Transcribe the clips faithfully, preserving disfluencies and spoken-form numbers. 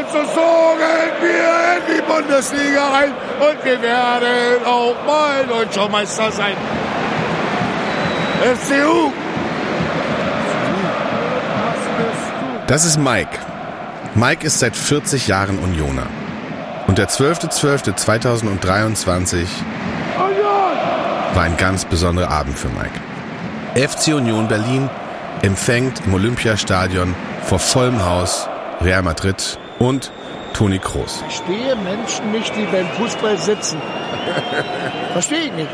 Und so zogen wir in die Bundesliga ein und wir werden auch mal Deutscher Meister sein. F C U. Das ist Mike. Mike ist seit vierzig Jahren Unioner. Und der zwölfter zwölfter zweitausenddreiundzwanzig war ein ganz besonderer Abend für Mike. F C Union Berlin empfängt im Olympiastadion vor vollem Haus Real Madrid und Toni Kroos. Ich verstehe Menschen nicht, die beim Fußball sitzen. Verstehe ich nicht.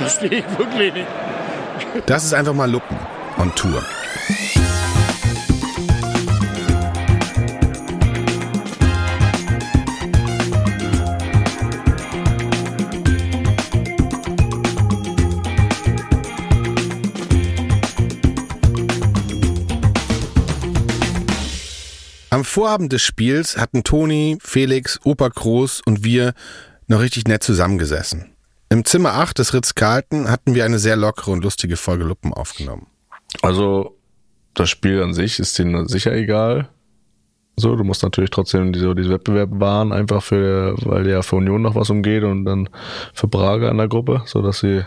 Verstehe ich wirklich nicht. Das ist einfach mal Luppen on Tour. Am Vorabend des Spiels hatten Toni, Felix, Opa Groß und wir noch richtig nett zusammengesessen. Im Zimmer acht des Ritz-Carlton hatten wir eine sehr lockere und lustige Folge Luppen aufgenommen. Also das Spiel an sich ist denen sicher egal. So, du musst natürlich trotzdem diese, diese Wettbewerbe wahren, einfach für, weil ja für Union noch was umgeht und dann für Braga in der Gruppe, sodass sie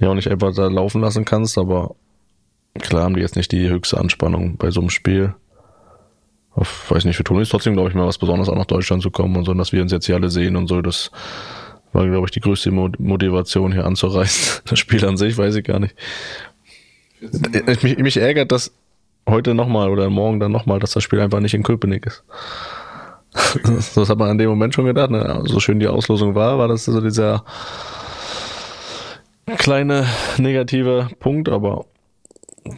ja auch nicht einfach da laufen lassen kannst. Aber klar haben die jetzt nicht die höchste Anspannung bei so einem Spiel. Ich weiß nicht, für Toni ist trotzdem, glaube ich, mal was Besonderes, auch nach Deutschland zu kommen und so, dass wir uns jetzt hier alle sehen und so. Das war, glaube ich, die größte Motivation, hier anzureisen. Das Spiel an sich, weiß ich gar nicht. Mich, mich ärgert das heute nochmal oder morgen dann nochmal, dass das Spiel einfach nicht in Köpenick ist. Das hat man in dem Moment schon gedacht. Ne? So schön die Auslosung war, war das so dieser kleine negative Punkt. Aber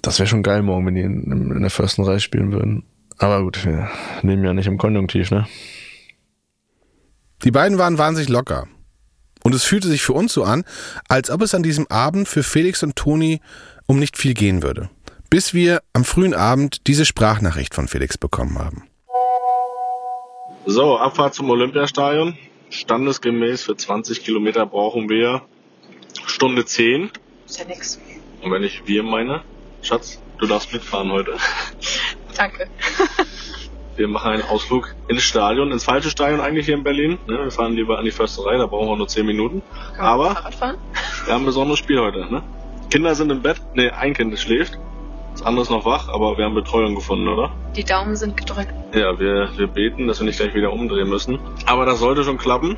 das wäre schon geil morgen, wenn die in, in der Försterei spielen würden. Aber gut, wir nehmen ja nicht im Konjunktiv, ne? Die beiden waren wahnsinnig locker. Und es fühlte sich für uns so an, als ob es an diesem Abend für Felix und Toni um nicht viel gehen würde. Bis wir am frühen Abend diese Sprachnachricht von Felix bekommen haben. So, Abfahrt zum Olympiastadion. Standesgemäß für zwanzig Kilometer brauchen wir Stunde zehn. Ist ja nix. Und wenn ich wir meine, Schatz, du darfst mitfahren heute. Danke. Wir machen einen Ausflug ins Stadion, ins falsche Stadion eigentlich hier in Berlin. Ne, wir fahren lieber an die Försterei, da brauchen wir nur zehn Minuten. Kann aber Fahrrad fahren? Wir haben ein besonderes Spiel heute. Ne? Kinder sind im Bett, ne, ein Kind schläft, das andere ist noch wach, aber wir haben Betreuung gefunden, oder? Die Daumen sind gedrückt. Ja, wir, wir beten, dass wir nicht gleich wieder umdrehen müssen. Aber das sollte schon klappen.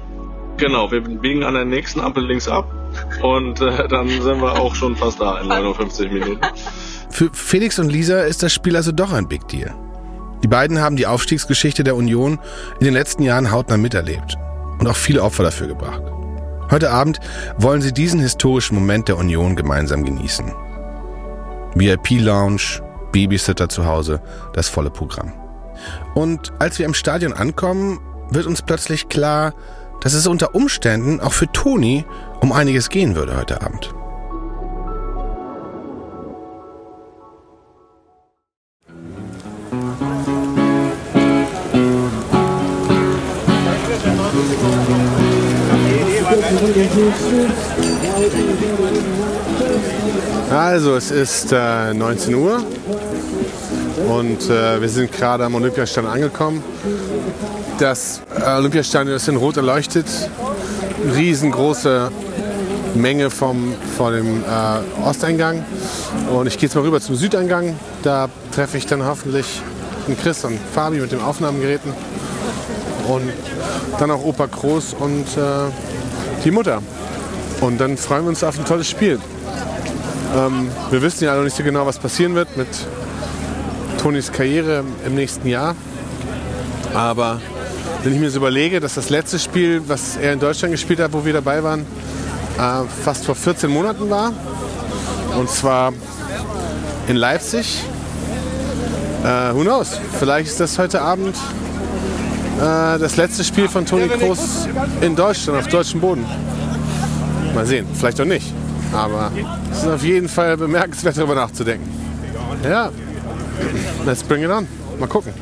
Genau, wir biegen an der nächsten Ampel links ab und äh, dann sind wir auch schon fast da in neunundfünfzig Minuten. Für Felix und Lisa ist das Spiel also doch ein Big Deal. Die beiden haben die Aufstiegsgeschichte der Union in den letzten Jahren hautnah miterlebt und auch viele Opfer dafür gebracht. Heute Abend wollen sie diesen historischen Moment der Union gemeinsam genießen. V I P-Lounge, Babysitter zu Hause, das volle Programm. Und als wir im Stadion ankommen, wird uns plötzlich klar, dass es unter Umständen auch für Toni um einiges gehen würde heute Abend. Also es ist äh, neunzehn Uhr und äh, wir sind gerade am Olympiastadion angekommen. Das Olympiastadion ist in Rot erleuchtet, riesengroße Menge vom, von dem äh, Osteingang. Und ich gehe jetzt mal rüber zum Südeingang, da treffe ich dann hoffentlich Chris und Fabi mit den Aufnahmegeräten und dann auch Opa Groß und äh, die Mutter. Und dann freuen wir uns auf ein tolles Spiel. Ähm, wir wissen ja noch nicht so genau, was passieren wird mit Tonis Karriere im nächsten Jahr. Aber wenn ich mir das überlege, dass das letzte Spiel, was er in Deutschland gespielt hat, wo wir dabei waren, äh, fast vor vierzehn Monaten war. Und zwar in Leipzig. Äh, who knows? Vielleicht ist das heute Abend äh, das letzte Spiel von Toni Kroos in Deutschland, auf deutschem Boden. Mal sehen, vielleicht auch nicht. Aber es ist auf jeden Fall bemerkenswert, darüber nachzudenken. Ja, let's bring it on. Mal gucken.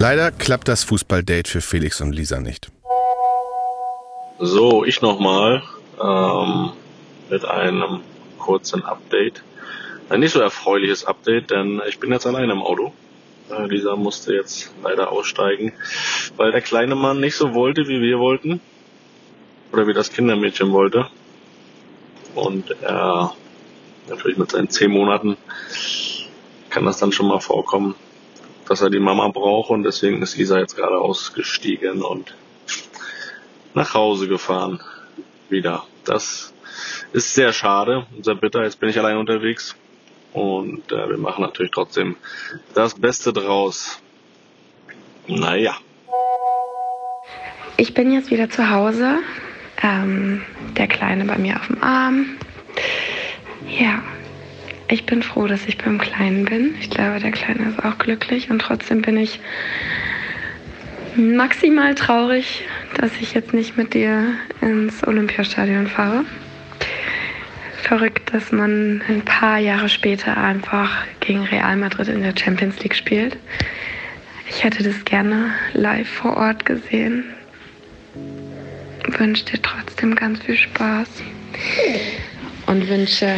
Leider klappt das Fußballdate für Felix und Lisa nicht. So, ich nochmal ähm, mit einem kurzen Update. Ein nicht so erfreuliches Update, denn ich bin jetzt alleine im Auto. Äh, dieser musste jetzt leider aussteigen, weil der kleine Mann nicht so wollte, wie wir wollten. Oder wie das Kindermädchen wollte. Und er, natürlich mit seinen zehn Monaten, kann das dann schon mal vorkommen, dass er die Mama braucht. Und deswegen ist Isa jetzt gerade ausgestiegen und nach Hause gefahren. Wieder. Das ist sehr schade und sehr bitter. Jetzt bin ich allein unterwegs. Und äh, wir machen natürlich trotzdem das Beste draus. Naja. Ich bin jetzt wieder zu Hause. Ähm, der Kleine bei mir auf dem Arm. Ja, ich bin froh, dass ich beim Kleinen bin. Ich glaube, der Kleine ist auch glücklich. Und trotzdem bin ich maximal traurig, dass ich jetzt nicht mit dir ins Olympiastadion fahre. Verrückt, dass man ein paar Jahre später einfach gegen Real Madrid in der Champions League spielt. Ich hätte das gerne live vor Ort gesehen. Wünsche dir trotzdem ganz viel Spaß und wünsche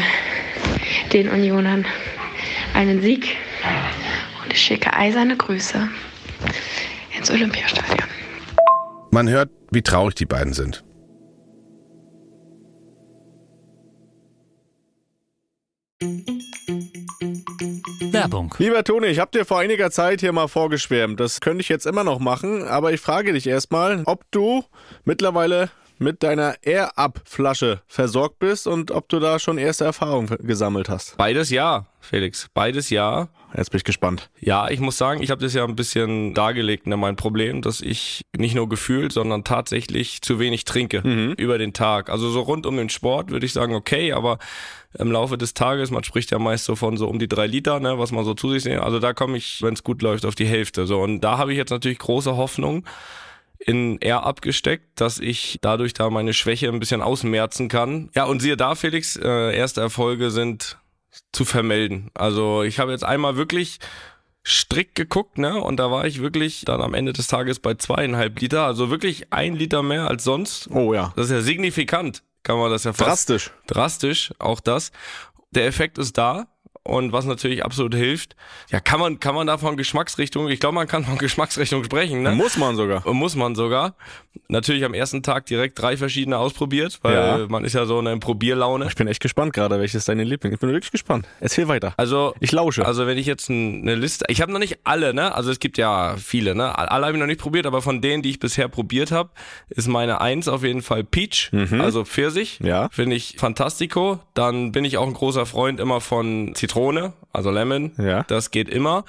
den Unionern einen Sieg. Und ich schicke eiserne Grüße ins Olympiastadion. Man hört, wie traurig die beiden sind. Werbung. Lieber Toni, ich habe dir vor einiger Zeit hier mal vorgeschwärmt. Das könnte ich jetzt immer noch machen, aber ich frage dich erstmal, ob du mittlerweile mit deiner Air-Up-Flasche versorgt bist und ob du da schon erste Erfahrungen gesammelt hast. Beides ja, Felix. Beides ja. Jetzt bin ich gespannt. Ja, ich muss sagen, ich habe das ja ein bisschen dargelegt, ne, mein Problem, dass ich nicht nur gefühlt, sondern tatsächlich zu wenig trinke mhm. über den Tag. Also so rund um den Sport würde ich sagen, okay, aber im Laufe des Tages, man spricht ja meist so von so um die drei Liter, ne, was man so zu sich nimmt. Also da komme ich, wenn es gut läuft, auf die Hälfte. So, und da habe ich jetzt natürlich große Hoffnung in Air abgesteckt, dass ich dadurch da meine Schwäche ein bisschen ausmerzen kann. Ja, und siehe da, Felix, äh, erste Erfolge sind zu vermelden. Also ich habe jetzt einmal wirklich strikt geguckt, ne? Und da war ich wirklich dann am Ende des Tages bei zweieinhalb Liter. Also wirklich ein Liter mehr als sonst. Oh ja. Das ist ja signifikant, kann man das ja fast. Drastisch. Drastisch, auch das. Der Effekt ist da. Und was natürlich absolut hilft, ja, kann man kann man da von Geschmacksrichtung, ich glaube, man kann von Geschmacksrichtung sprechen, ne? Muss man sogar. Muss man sogar. Natürlich am ersten Tag direkt drei verschiedene ausprobiert, weil ja. man ist ja so in einer Probierlaune. Ich bin echt gespannt gerade, welches deine Lieblings. Ich bin wirklich gespannt. Erzähl weiter. Also ich lausche. Also wenn ich jetzt eine Liste, ich habe noch nicht alle, ne? Also es gibt ja viele, ne? Alle habe ich noch nicht probiert, aber von denen, die ich bisher probiert habe, ist meine eins auf jeden Fall Peach, mhm. also Pfirsich. Ja. Finde ich fantastico. Dann bin ich auch ein großer Freund immer von Zitronen. Zitrone, also Lemon, ja. Das geht immer.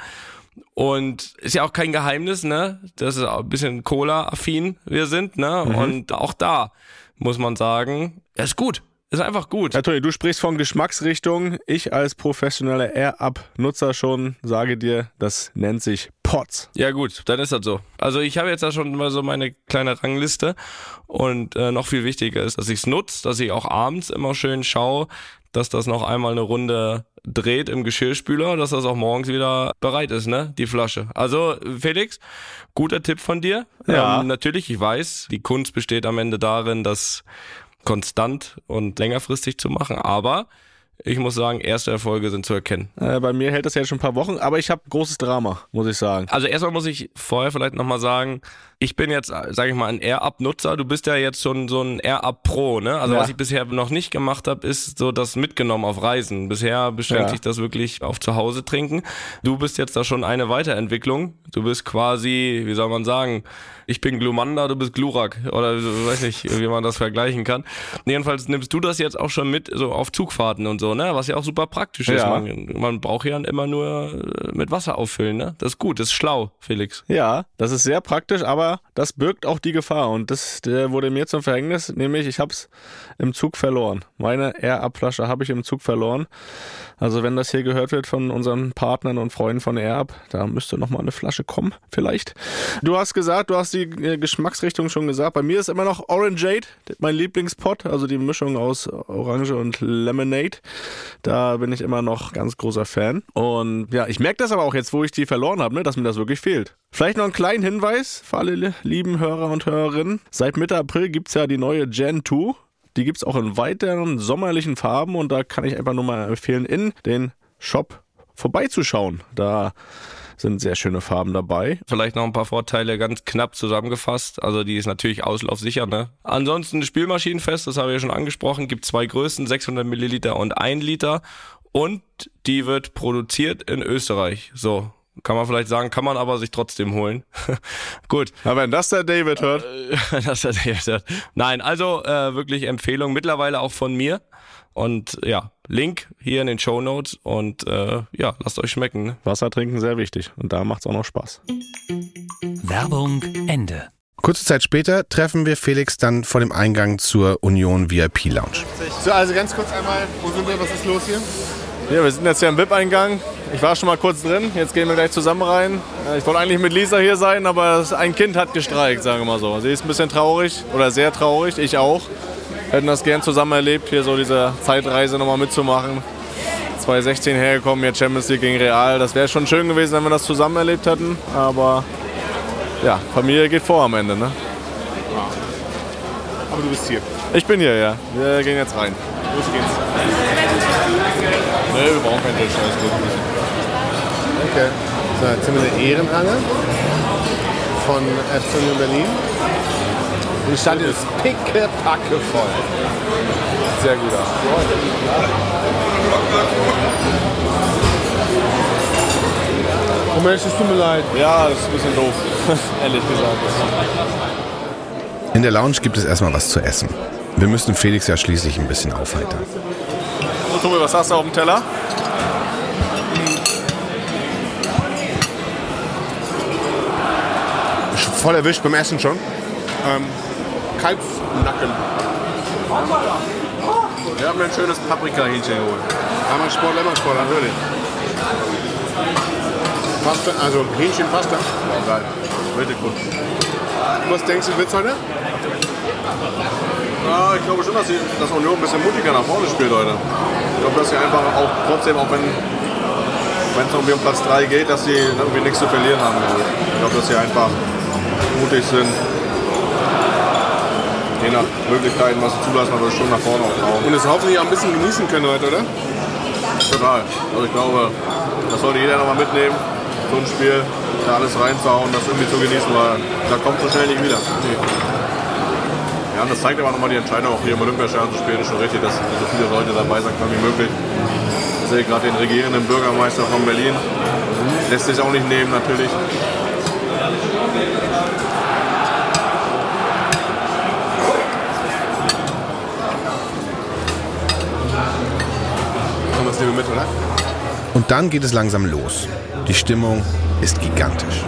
Und ist ja auch kein Geheimnis, ne? Das ist auch ein bisschen Cola-affin wir sind, ne? Mhm. Und auch da muss man sagen, ja, ist gut. Ist einfach gut. Ja, Toni, du sprichst von Geschmacksrichtung. Ich als professioneller Air-Up-Nutzer schon sage dir, das nennt sich P O T S. Ja gut, dann ist das so. Also ich habe jetzt da schon mal so meine kleine Rangliste und äh, noch viel wichtiger ist, dass ich es nutze, dass ich auch abends immer schön schaue, dass das noch einmal eine Runde dreht im Geschirrspüler, dass das auch morgens wieder bereit ist, ne? Die Flasche. Also Felix, guter Tipp von dir. Ja. Ähm, natürlich, ich weiß, die Kunst besteht am Ende darin, das konstant und längerfristig zu machen, aber ich muss sagen, erste Erfolge sind zu erkennen. Äh, bei mir hält das ja schon ein paar Wochen, aber ich habe großes Drama, muss ich sagen. Also erstmal muss ich vorher vielleicht nochmal sagen, ich bin jetzt, sage ich mal, ein Air-Up-Nutzer. Du bist ja jetzt schon so ein Air-Up-Pro, ne? Also ja. was ich bisher noch nicht gemacht habe, ist so das mitgenommen auf Reisen. Bisher beschränkt ja. sich das wirklich auf zu Hause trinken. Du bist jetzt da schon eine Weiterentwicklung. Du bist quasi, wie soll man sagen, ich bin Glumanda, du bist Glurak. Oder weiß nicht, wie man das vergleichen kann. Jedenfalls nimmst du das jetzt auch schon mit so auf Zugfahrten und so. Ne? Was ja auch super praktisch ja. ist. Man, man braucht ja immer nur mit Wasser auffüllen. Ne? Das ist gut, das ist schlau, Felix. Ja, das ist sehr praktisch, aber das birgt auch die Gefahr. Und das wurde mir zum Verhängnis, nämlich ich habe es im Zug verloren. Meine Air-Up-Flasche habe ich im Zug verloren. Also wenn das hier gehört wird von unseren Partnern und Freunden von Air-Up, da müsste nochmal eine Flasche kommen, vielleicht. Du hast gesagt, du hast die Geschmacksrichtung schon gesagt. Bei mir ist immer noch Orangeade, mein Lieblingspot, also die Mischung aus Orange und Lemonade. Da bin ich immer noch ganz großer Fan. Und ja, ich merke das aber auch jetzt, wo ich die verloren habe, ne, dass mir das wirklich fehlt. Vielleicht noch einen kleinen Hinweis für alle lieben Hörer und Hörerinnen. Seit Mitte April gibt es ja die neue Gen zwei. Die gibt es auch in weiteren sommerlichen Farben. Und da kann ich einfach nur mal empfehlen, in den Shop vorbeizuschauen. Da sind sehr schöne Farben dabei. Vielleicht noch ein paar Vorteile ganz knapp zusammengefasst. Also die ist natürlich auslaufsicher, ne? Ansonsten spielmaschinenfest, das habe ich ja schon angesprochen. Gibt zwei Größen, sechshundert Milliliter und ein Liter. Und die wird produziert in Österreich. So, kann man vielleicht sagen, kann man aber sich trotzdem holen. Gut. Na, wenn das der David hört. das der David hört. Nein, also äh, wirklich Empfehlung, mittlerweile auch von mir. Und ja, Link hier in den Shownotes und äh, ja, lasst euch schmecken. Ne? Wasser trinken, sehr wichtig. Und da macht's auch noch Spaß. Werbung Ende. Kurze Zeit später treffen wir Felix dann vor dem Eingang zur Union V I P-Lounge. So, also ganz kurz einmal, wo sind wir, was ist los hier? Ja, wir sind jetzt hier am V I P-Eingang. Ich war schon mal kurz drin, jetzt gehen wir gleich zusammen rein. Ich wollte eigentlich mit Lisa hier sein, aber ein Kind hat gestreikt, sagen wir mal so. Sie ist ein bisschen traurig oder sehr traurig, ich auch. Wir hätten das gern zusammen erlebt, hier so diese Zeitreise nochmal mitzumachen. zwanzig sechzehn hergekommen, jetzt Champions League gegen Real. Das wäre schon schön gewesen, wenn wir das zusammen erlebt hätten, aber... Ja, Familie geht vor am Ende, ne? Aber du bist hier. Ich bin hier, ja. Wir gehen jetzt rein. Los geht's. Nee, wir brauchen keinen Tisch. Okay. So, jetzt sind wir in der Ehrenhalle von F C Union Berlin. Und die Stadt ist pickepacke voll. Sehr gut aus. Oh Mensch, es tut mir leid. Ja, das ist ein bisschen doof. Ehrlich gesagt. In der Lounge gibt es erstmal was zu essen. Wir müssen Felix ja schließlich ein bisschen aufheitern. So, Tobi, was hast du auf dem Teller? Voll erwischt beim Essen schon. Ähm, Kalbsnacken. Wir haben ein schönes Paprika-Hähnchen geholt. Einmal Sport, einmal Sport, natürlich. Pasta, also Hähnchenpasta. Ja, geil. Richtig gut. Was denkst du, wird's heute? Ja, ich glaube schon, dass, die, dass Union ein bisschen mutiger nach vorne spielt heute. Ich glaube, dass sie einfach auch trotzdem, auch wenn es irgendwie um Platz drei geht, dass sie irgendwie nichts zu verlieren haben. Ich glaube, dass sie einfach mutig sind. Je nach Möglichkeiten, was sie zulassen, aber schon nach vorne auch. Und es hoffentlich auch ein bisschen genießen können heute, oder? Total. Also ich glaube, das sollte jeder nochmal mitnehmen. So ein Spiel, da alles reinzuhauen, das irgendwie zu genießen, weil da kommt so schnell nicht wieder. Nee. Ja, und das zeigt aber nochmal die Entscheidung, auch hier im Olympiastadion zu spielen, ist schon richtig, dass so viele Leute dabei sein können wie möglich. Ich sehe gerade den regierenden Bürgermeister von Berlin. Lässt sich auch nicht nehmen, natürlich. Und das nehmen wir mit, oder? Und dann geht es langsam los. Die Stimmung ist gigantisch.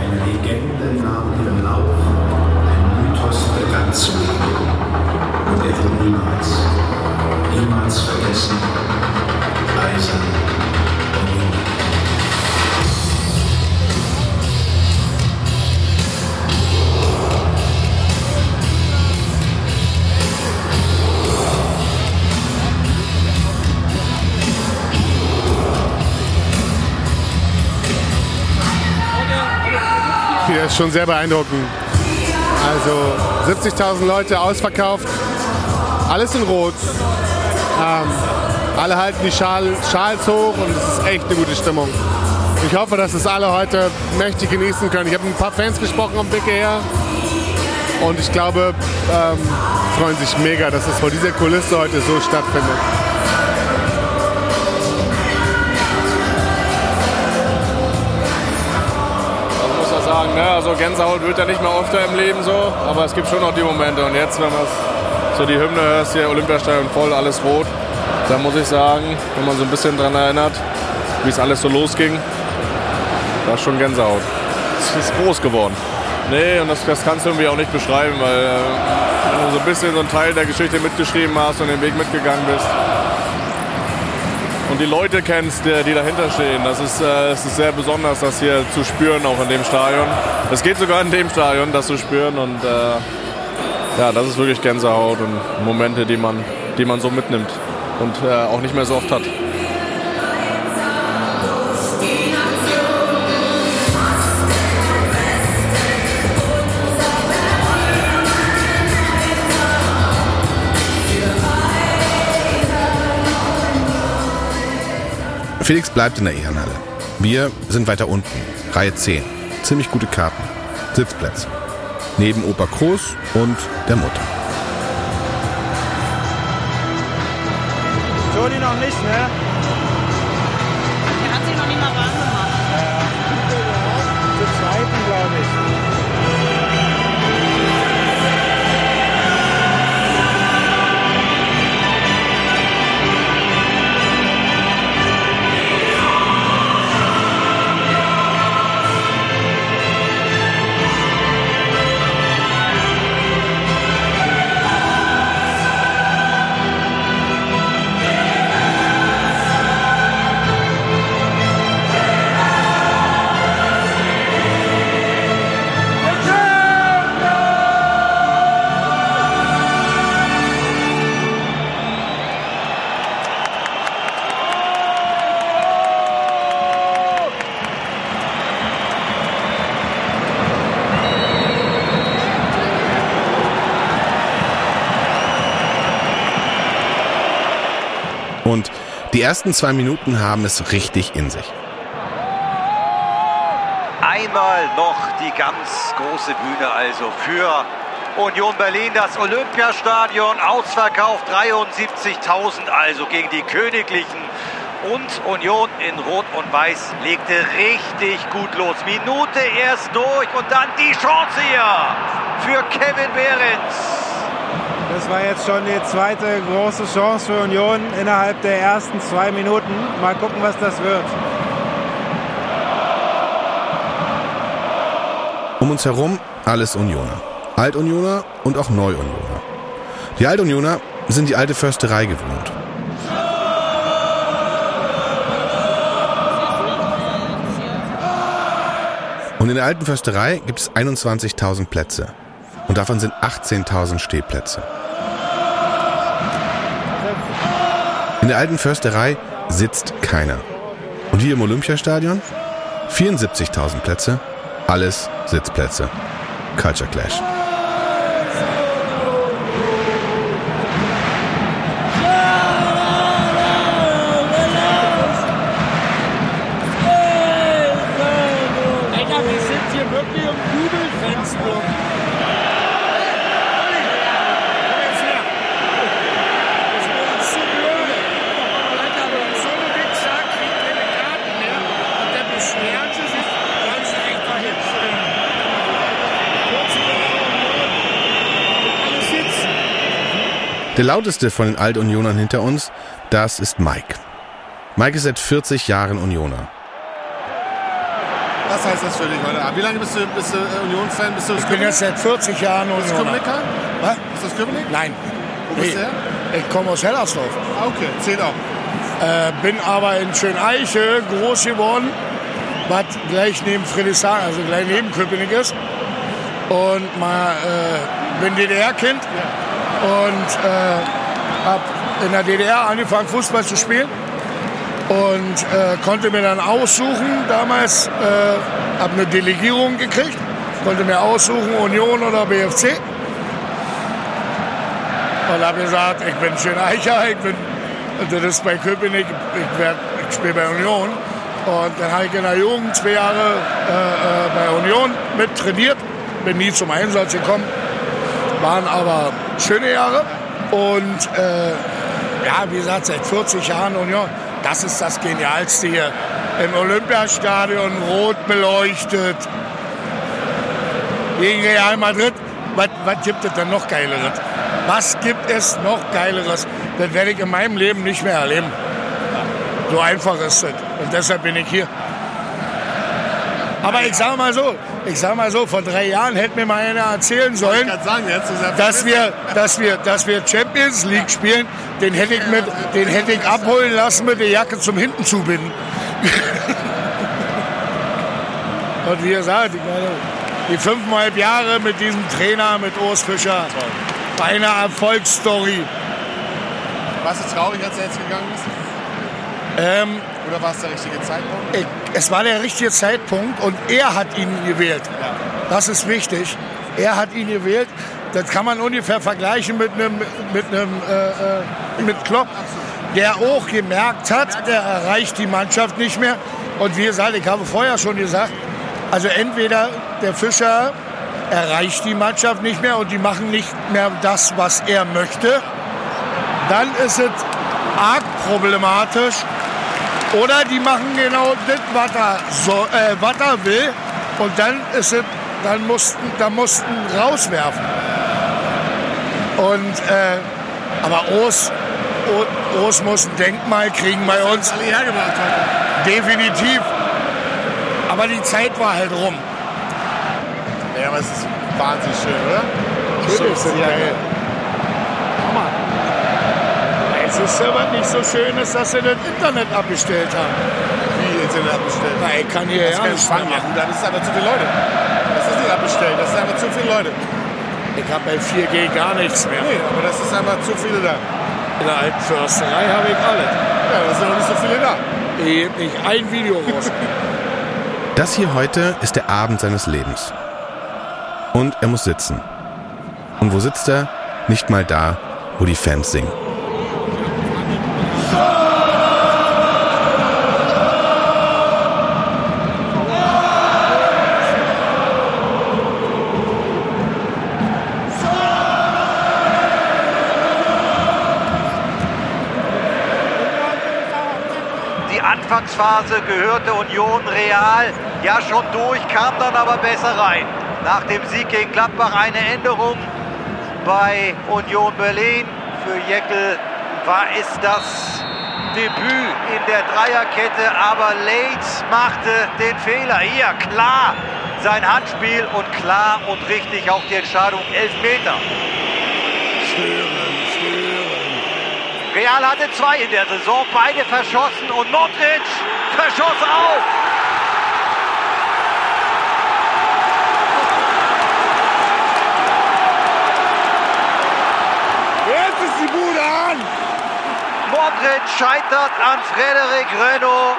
Eine Legende nahm ihren Lauf, ein Mythos begann zu leben. Und er wird niemals, niemals vergessen, eisern und das ist schon sehr beeindruckend. Also siebzigtausend Leute ausverkauft, alles in Rot. Ähm, alle halten die Schal, Schals hoch und es ist echt eine gute Stimmung. Ich hoffe, dass es alle heute mächtig genießen können. Ich habe mit ein paar Fans gesprochen am Weg her und ich glaube, ähm, freuen sich mega, dass es vor dieser Kulisse heute so stattfindet. Ja, so Gänsehaut wird ja nicht mehr öfter im Leben so, aber es gibt schon noch die Momente. Und jetzt, wenn man so die Hymne hört, hier Olympiastadion voll, alles rot, da muss ich sagen, wenn man so ein bisschen dran erinnert, wie es alles so losging, da ist schon Gänsehaut. Es ist groß geworden. Nee, und das, das kannst du irgendwie auch nicht beschreiben, weil äh, wenn du so ein bisschen so einen Teil der Geschichte mitgeschrieben hast und den Weg mitgegangen bist und die Leute kennst, die dahinter stehen. Das ist, äh, es ist sehr besonders, das hier zu spüren, auch in dem Stadion. Es geht sogar in dem Stadion, das zu spüren. Und äh, ja, das ist wirklich Gänsehaut und Momente, die man, die man so mitnimmt und äh, auch nicht mehr so oft hat. Felix bleibt in der Ehrenhalle. Wir sind weiter unten, Reihe zehn. Ziemlich gute Karten, Sitzplätze. Neben Opa Groß und der Mutter. Toni noch nicht, ne? Er hat sich noch nicht mal warm gemacht. Ja, zur zweiten, glaube ich. Und die ersten zwei Minuten haben es richtig in sich. Einmal noch die ganz große Bühne also für Union Berlin. Das Olympiastadion ausverkauft, dreiundsiebzigtausend also gegen die Königlichen. Und Union in Rot und Weiß legte richtig gut los. Minute erst durch und dann die Chance hier für Kevin Behrens. Das war jetzt schon die zweite große Chance für Union innerhalb der ersten zwei Minuten. Mal gucken, was das wird. Um uns herum alles Unioner. Alt-Unioner und auch Neu-Unioner. Die Alt-Unioner sind die alte Försterei gewohnt. Und in der alten Försterei gibt es einundzwanzigtausend Plätze. Und davon sind achtzehntausend Stehplätze. In der alten Försterei sitzt keiner. Und hier im Olympiastadion vierundsiebzigtausend Plätze, alles Sitzplätze. Culture Clash. Der lauteste von den Alt-Unionern hinter uns, das ist Mike. Mike ist seit vierzig Jahren Unioner. Was heißt das für dich heute Abend? Wie lange bist du, bist du Union-Fan? Bist du ich bin jetzt seit vierzig Jahren Unioner. Bist du Köpenicker? Was? Ist das Köpenick? Nein. Wo bist nee. du her? Ich komme aus Hellersdorf. Ah, okay, zählt auch. Äh, bin aber in Schöneiche groß geworden, was gleich neben Friedrichshain, also gleich neben Köpenick ist. Und mal, äh, bin D D R-Kind. Ja. Und äh, habe in der D D R angefangen, Fußball zu spielen. Und äh, konnte mir dann aussuchen, damals, äh, habe eine Delegierung gekriegt. Konnte mir aussuchen, Union oder B F C. Und habe gesagt, ich bin Schöneicher, ich bin, das ist bei Köpenick, ich, werd, ich spiele bei Union. Und dann habe ich in der Jugend zwei Jahre äh, bei Union mit trainiert. Bin nie zum Einsatz gekommen. Waren aber schöne Jahre und äh, ja, wie gesagt, seit vierzig Jahren Union. Das ist das Genialste hier. Im Olympiastadion rot beleuchtet. Gegen Real Madrid. Was, was gibt es denn noch Geileres? Was gibt es noch Geileres? Das werde ich in meinem Leben nicht mehr erleben. So einfach ist das. Und deshalb bin ich hier. Aber ich sage mal so, ich sag mal so, vor drei Jahren hätte mir mal einer erzählen sollen, ich sagen, jetzt ist dass, wir, dass, wir, dass wir Champions League spielen. Den hätte ich, mit, den hätte ich abholen lassen mit der Jacke zum Hinten zubinden. Und wie gesagt, die fünfeinhalb Jahre mit diesem Trainer, mit Urs Fischer, war eine Erfolgsstory. Warst du traurig, als er jetzt gegangen ist? Ähm, Oder war es der richtige Zeitpunkt? Ich, es war der richtige Zeitpunkt und er hat ihn gewählt. Ja. Das ist wichtig. Er hat ihn gewählt. Das kann man ungefähr vergleichen mit einem mit einem äh, mit Klopp, der auch gemerkt hat, der erreicht die Mannschaft nicht mehr. Und wie gesagt, ich habe vorher schon gesagt, also entweder der Fischer erreicht die Mannschaft nicht mehr und die machen nicht mehr das, was er möchte, dann ist es arg problematisch. Oder die machen genau das, was er, so, äh, was er will, und dann ist es, dann mussten, dann mussten rauswerfen. Und, äh, aber Groß, Groß muss ein Denkmal kriegen bei uns. Definitiv. Aber die Zeit war halt rum. Ja, aber es ist wahnsinnig schön, oder? Schön ist es ja. Es ist aber nicht so schön, dass sie das Internet abgestellt haben. Wie Internet abgestellt? Nein, ich kann hier das ja keinen Fang machen. Das ist aber zu viele Leute. Das ist nicht abgestellt, das sind aber zu viele Leute. Ich habe bei vier G gar nichts mehr. Nee, aber das ist einfach zu viele da. In der alten Försterei habe ich alles. Ja, das sind noch nicht so viele da. Ich habe nicht ein Video raus. Das hier heute ist der Abend seines Lebens. Und er muss sitzen. Und wo sitzt er? Nicht mal da, wo die Fans singen. Anfangsphase gehörte Union Real ja schon durch, kam dann aber besser rein. Nach dem Sieg gegen Gladbach eine Änderung bei Union Berlin. Für Jekyll war es das Debüt in der Dreierkette, aber Leitz machte den Fehler. Hier klar sein Handspiel und klar und richtig auch die Entscheidung, Elfmeter. Real hatte zwei in der Saison, beide verschossen und Modric verschoss auch. Jetzt ist die Bude an. Modric scheitert an Frederic Renaud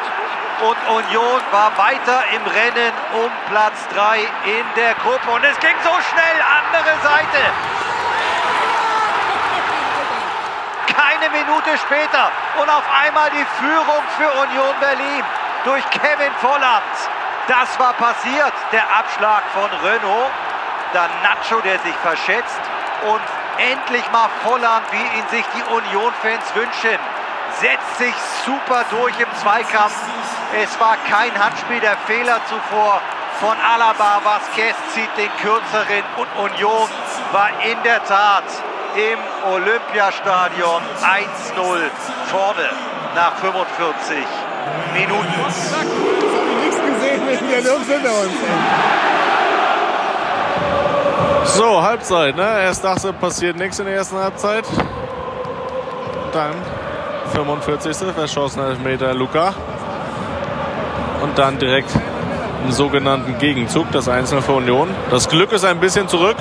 und Union war weiter im Rennen um Platz drei in der Gruppe. Und es ging so schnell, andere Seite. Eine Minute später und auf einmal die Führung für Union Berlin durch Kevin Volland. Das war passiert, der Abschlag von Rønnow, dann Nacho, der sich verschätzt, und endlich mal Volland, wie ihn sich die Union-Fans wünschen, setzt sich super durch im Zweikampf. Es war kein Handspiel, der Fehler zuvor von Alaba. Vasquez zieht den Kürzeren und Union war in der Tat im Olympiastadion eins null vorne nach fünfundvierzig Minuten. Das habe ich nichts gesehen, wir sind ja nirgends hinter uns. So, Halbzeit, ne? Erst dachte, passiert nichts in der ersten Halbzeit. Dann fünfundvierzigste verschossen Elfmeter Luka. Und dann direkt im sogenannten Gegenzug, das eins null für Union. Das Glück ist ein bisschen zurück.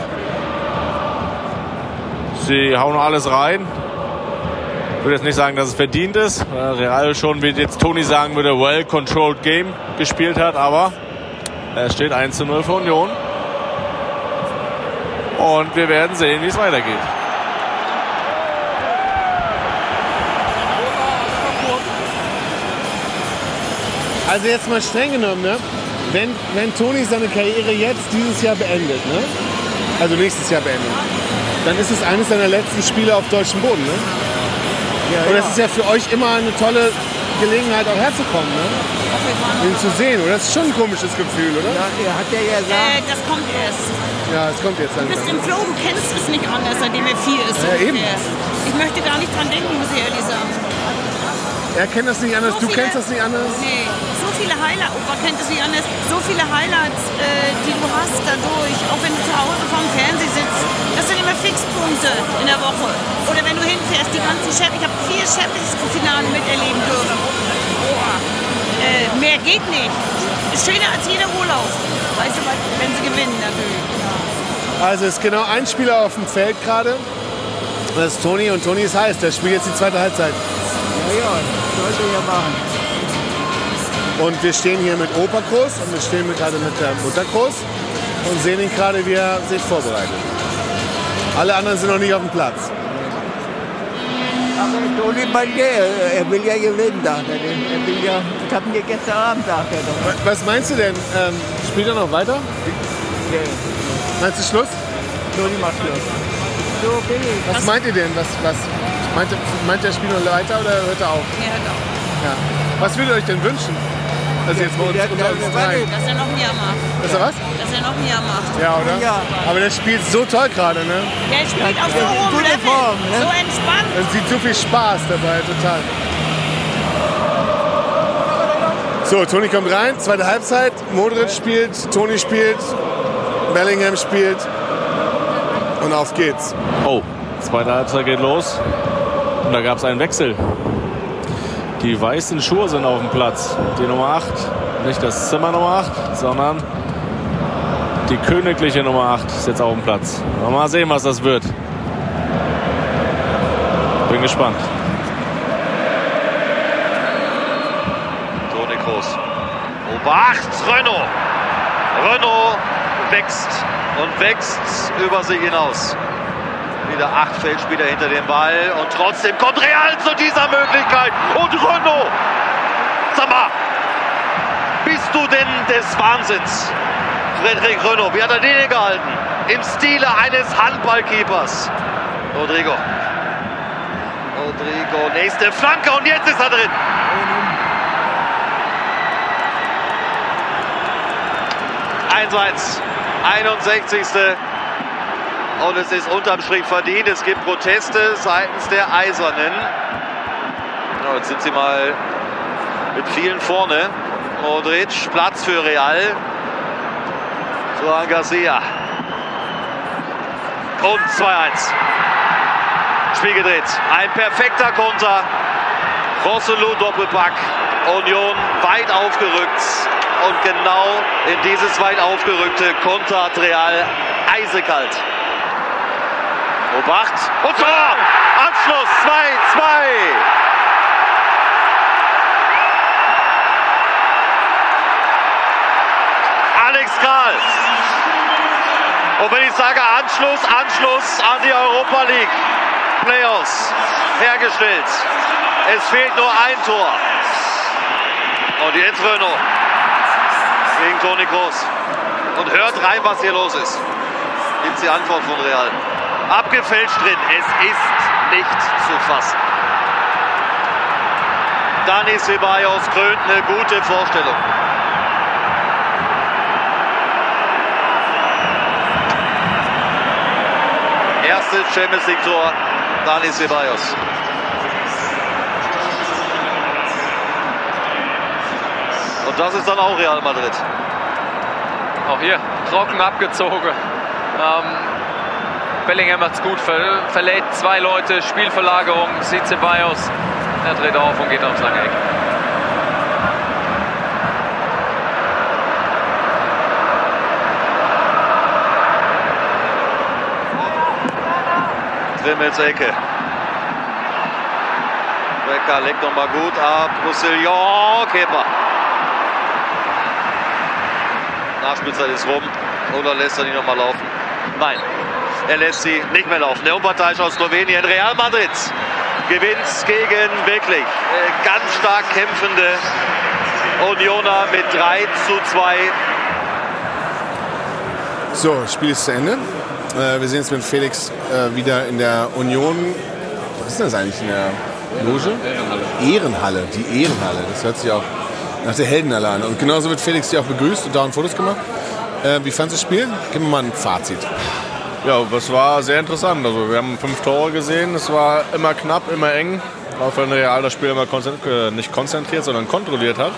Die hauen alles rein. Ich würde jetzt nicht sagen, dass es verdient ist. Real schon, wie jetzt Toni sagen würde, well-controlled game gespielt hat. Aber es steht eins zu null für Union. Und wir werden sehen, wie es weitergeht. Also jetzt mal streng genommen, ne? wenn, wenn Toni seine Karriere jetzt dieses Jahr beendet, ne? also nächstes Jahr beendet, dann ist es eines seiner letzten Spiele auf deutschem Boden, ne? Ja, und das ja. ist ja für euch immer eine tolle Gelegenheit, auch herzukommen, ne? ihn zu sehen, oder? Das ist schon ein komisches Gefühl, oder? Ja, er hat ja gesagt... Äh, das kommt erst. Ja, das kommt jetzt. Du bist im Flow, du kennst es nicht anders, seitdem er vier ist. Ja, eben. Ich möchte gar nicht dran denken, muss ich ehrlich sagen. Er kennt das nicht anders, so viele, du kennst das nicht anders? Nee, so viele Highlights, Opa kennt das nicht anders, so viele Highlights, äh, die du hast dadurch, auch wenn du zu Hause vorm Fernsehen sitzt, das sind immer Fixpunkte in der Woche. Oder wenn du hinfährst, die ganzen Champions, ich habe vier Champions-Finale miterleben dürfen. Äh, mehr geht nicht. Ist schöner als jeder Urlaub, weißt du, wenn sie gewinnen natürlich. Also es ist genau ein Spieler auf dem Feld gerade, das ist Toni, und Toni ist heiß, der spielt jetzt die zweite Halbzeit. Ja, sollte ja machen. Und wir stehen hier mit Opa Groß und wir stehen gerade mit der Mutter Groß und sehen ihn gerade, wie er sich vorbereitet. Alle anderen sind noch nicht auf dem Platz. Aber Toni meint, er will ja gewinnen, sagt er. Er will ja, das hatten wir gestern Abend, sagt er doch. Was meinst du denn? Ähm, spielt er noch weiter? Nee. Meinst du Schluss? Toni macht Schluss. So bin ich. Was meint ihr denn? Was, was? Meint, meint der Spieler weiter oder hört er auf? Er hört auf. Ja. Was würdet ihr euch denn wünschen? Dass er jetzt bei uns unter uns rein. Dass er noch ein Jahr macht. Dass er was? Dass er noch ein Jahr macht. Ja, oder? Ja. Aber der spielt so toll gerade, ne? Der spielt ja, auf so hohem Level. Form, ne? So entspannt. Es sieht so viel Spaß dabei, total. So, Toni kommt rein, zweite Halbzeit. Modric spielt, Toni spielt, Bellingham spielt. Und auf geht's. Oh, zweite Halbzeit geht los. Und da gab es einen Wechsel. Die weißen Schuhe sind auf dem Platz. Die Nummer acht, nicht das Zimmer Nummer acht, sondern die königliche Nummer acht ist jetzt auf dem Platz. Mal sehen, was das wird. Bin gespannt. Toni Kroos. Obacht, Rønnow. Rønnow wächst und wächst über sich hinaus. Wieder acht Feldspieler hinter dem Ball und trotzdem kommt Real zu dieser Möglichkeit. Und Rønnow, sag mal, bist du denn des Wahnsinns? Frederic Renaud, wie hat er den gehalten? Im Stile eines Handballkeepers. Rodrigo. Rodrigo, nächste Flanke und jetzt ist er drin. eins zu eins, einundsechzigste Und es ist unterm Strich verdient. Es gibt Proteste seitens der Eisernen. Ja, jetzt sind sie mal mit vielen vorne. Modric, Platz für Real. Juan Garcia. Und zwei eins. Spiel gedreht. Ein perfekter Konter. Rossellou Doppelpack. Union weit aufgerückt. Und genau in dieses weit aufgerückte Konter hat Real eisekalt. Obacht und Tor! Abschluss zwei zu zwei! Alex Karl. Und wenn ich sage Anschluss, Anschluss an die Europa League Playoffs hergestellt. Es fehlt nur ein Tor. Und jetzt Rønnow gegen Toni Kroos. Und hört rein, was hier los ist. Gibt's die Antwort von Real. Abgefälscht drin, es ist nicht zu fassen. Dani Ceballos krönt eine gute Vorstellung. Erstes Champions League Tor, Dani Ceballos. Und das ist dann auch Real Madrid. Auch hier trocken abgezogen. Ähm Bellingham macht's gut, ver- verlädt zwei Leute, Spielverlagerung, sieht Ceballos, er dreht auf und geht aufs lange Eck. Trimmels Ecke. Becker legt nochmal gut ab, Roussillon, Kepa. Nachspielzeit ist rum, oder lässt er die nochmal laufen? Nein. Er lässt sie nicht mehr laufen. Der Unparteiische aus Slowenien, Real Madrid, gewinnt gegen wirklich ganz stark kämpfende Unioner mit drei zu zwei. So, das Spiel ist zu Ende. Wir sehen jetzt mit Felix wieder in der Union. Was ist das eigentlich in der Loge? Ehrenhalle. Ehrenhalle, die Ehrenhalle. Das hört sich auch nach der Heldenhalle an. Und genauso wird Felix die auch begrüßt und da haben Fotos gemacht. Wie fandst du das Spiel? Gib mir mal ein Fazit. Ja, das war sehr interessant. Also wir haben fünf Tore gesehen. Es war immer knapp, immer eng. Auch wenn Real das Spiel immer konzentri- nicht konzentriert, sondern kontrolliert hat.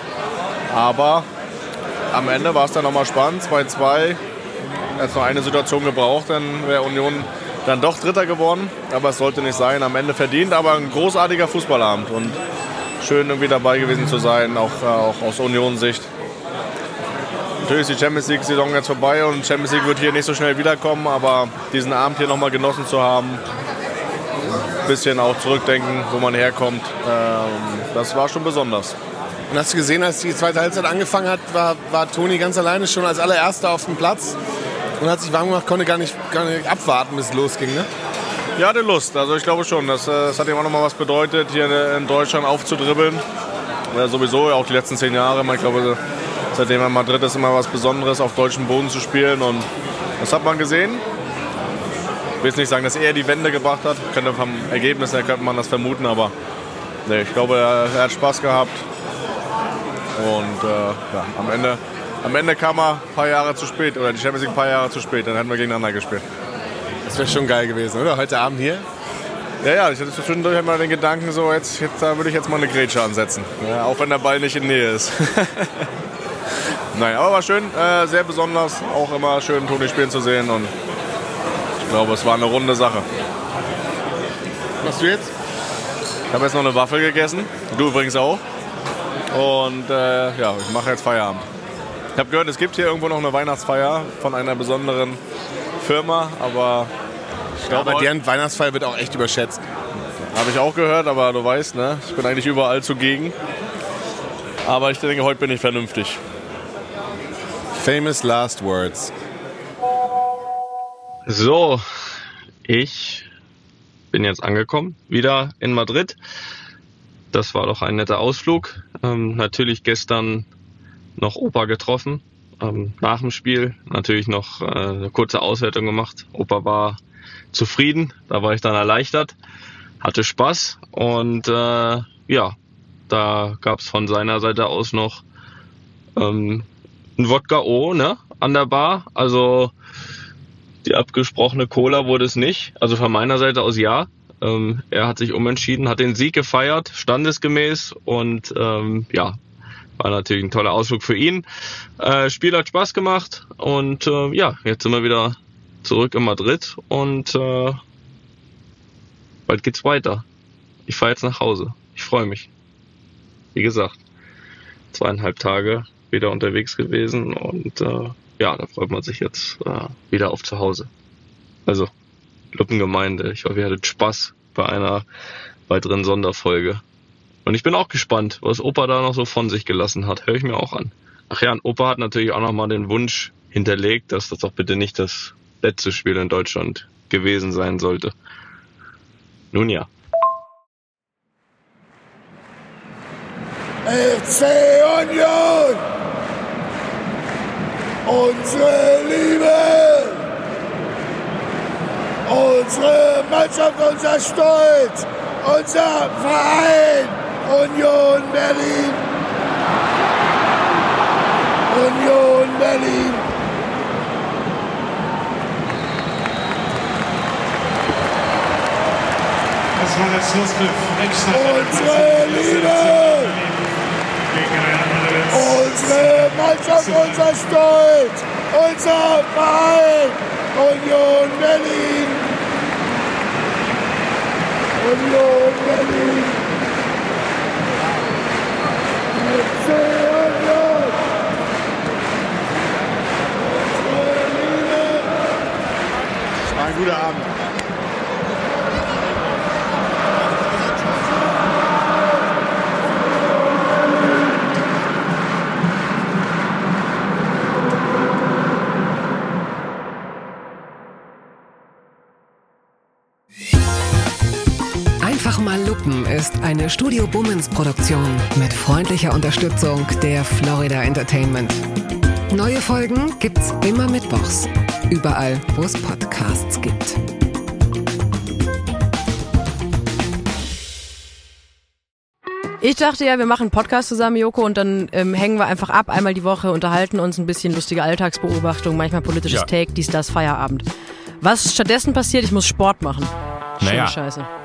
Aber am Ende war es dann nochmal spannend. zwei zu zwei. Hätte es noch eine Situation gebraucht, dann wäre Union dann doch Dritter geworden. Aber es sollte nicht sein. Am Ende verdient, aber ein großartiger Fußballabend. Und schön irgendwie dabei gewesen zu sein, auch, auch aus Union-Sicht. Natürlich ist die Champions-League-Saison jetzt vorbei und Champions League wird hier nicht so schnell wiederkommen, aber diesen Abend hier nochmal genossen zu haben, ein bisschen auch zurückdenken, wo man herkommt, das war schon besonders. Und hast du gesehen, als die zweite Halbzeit angefangen hat, war, war Toni ganz alleine schon als allererster auf dem Platz und hat sich warm gemacht, konnte gar nicht, gar nicht abwarten, bis es losging, ne? Ja, die Lust. Also ich glaube schon. Das, das hat ihm auch nochmal was bedeutet, hier in Deutschland aufzudribbeln. Ja, sowieso, auch die letzten zehn Jahre. Ich glaube, seitdem er in Madrid ist, immer was Besonderes, auf deutschem Boden zu spielen. Und das hat man gesehen. Ich will jetzt nicht sagen, dass er die Wende gebracht hat. Könnte vom Ergebnis her könnte man das vermuten, aber nee, ich glaube, er hat Spaß gehabt. Und äh, ja, am Ende, am Ende kam er ein paar Jahre zu spät, oder die Champions League ein paar Jahre zu spät, dann hätten wir gegeneinander gespielt. Das wäre schon geil gewesen, oder? Heute Abend hier? Ja, ja, ich hatte zwischendurch immer den Gedanken, so jetzt, jetzt, da würde ich jetzt mal eine Grätsche ansetzen. Ja, auch wenn der Ball nicht in Nähe ist. Naja, aber war schön, äh, sehr besonders, auch immer schön, Toni spielen zu sehen, und ich glaube, es war eine runde Sache. Was du jetzt? Ich habe jetzt noch eine Waffel gegessen, du übrigens auch. Und äh, ja, ich mache jetzt Feierabend. Ich habe gehört, es gibt hier irgendwo noch eine Weihnachtsfeier von einer besonderen Firma, aber ich glaube, ja, aber deren Weihnachtsfeier wird auch echt überschätzt. Habe ich auch gehört, aber du weißt, ne? Ich bin eigentlich überall zugegen. Aber ich denke, heute bin ich vernünftig. Famous last words. So, ich bin jetzt angekommen, wieder in Madrid. Das war doch ein netter Ausflug. Ähm, natürlich gestern noch Opa getroffen. Ähm, nach dem Spiel natürlich noch äh, eine kurze Auswertung gemacht. Opa war zufrieden, da war ich dann erleichtert. Hatte Spaß und äh, ja, da gab es von seiner Seite aus noch ähm, ein Wodka O, ne, an der Bar. Also die abgesprochene Cola wurde es nicht. Also von meiner Seite aus ja. Er hat sich umentschieden, hat den Sieg gefeiert, standesgemäß, und ähm, ja, war natürlich ein toller Ausflug für ihn. Äh, Spiel hat Spaß gemacht und äh, ja, jetzt sind wir wieder zurück in Madrid und äh, bald geht's weiter. Ich fahre jetzt nach Hause. Ich freue mich. Wie gesagt, zweieinhalb Tage wieder unterwegs gewesen und äh, ja, da freut man sich jetzt äh, wieder auf zu Hause. Also Luppengemeinde. Ich hoffe, ihr hattet Spaß bei einer weiteren Sonderfolge. Und ich bin auch gespannt, was Opa da noch so von sich gelassen hat. Höre ich mir auch an. Ach ja, und Opa hat natürlich auch nochmal den Wunsch hinterlegt, dass das doch bitte nicht das letzte Spiel in Deutschland gewesen sein sollte. Nun ja. F C Union! Unsere Liebe! Unsere Mannschaft, unser Stolz, unser Verein, Union Berlin. Union Berlin. Das war der Schlusspfiff. Unsere Liebe. Unsere Mannschaft, unser Stolz, unser Verein, Union Berlin. Union Berlin. F C Union. Das war ein guter Abend. Ist eine Studio Bummens Produktion mit freundlicher Unterstützung der Florida Entertainment. Neue Folgen gibt's immer mittwochs, überall wo es Podcasts gibt. Ich dachte ja, wir machen einen Podcast zusammen, Joko, und dann ähm, hängen wir einfach ab, einmal die Woche, unterhalten uns ein bisschen, lustige Alltagsbeobachtung, manchmal politisches ja. Take, dies, das, Feierabend. Was stattdessen passiert, ich muss Sport machen. Schöne naja. Scheiße.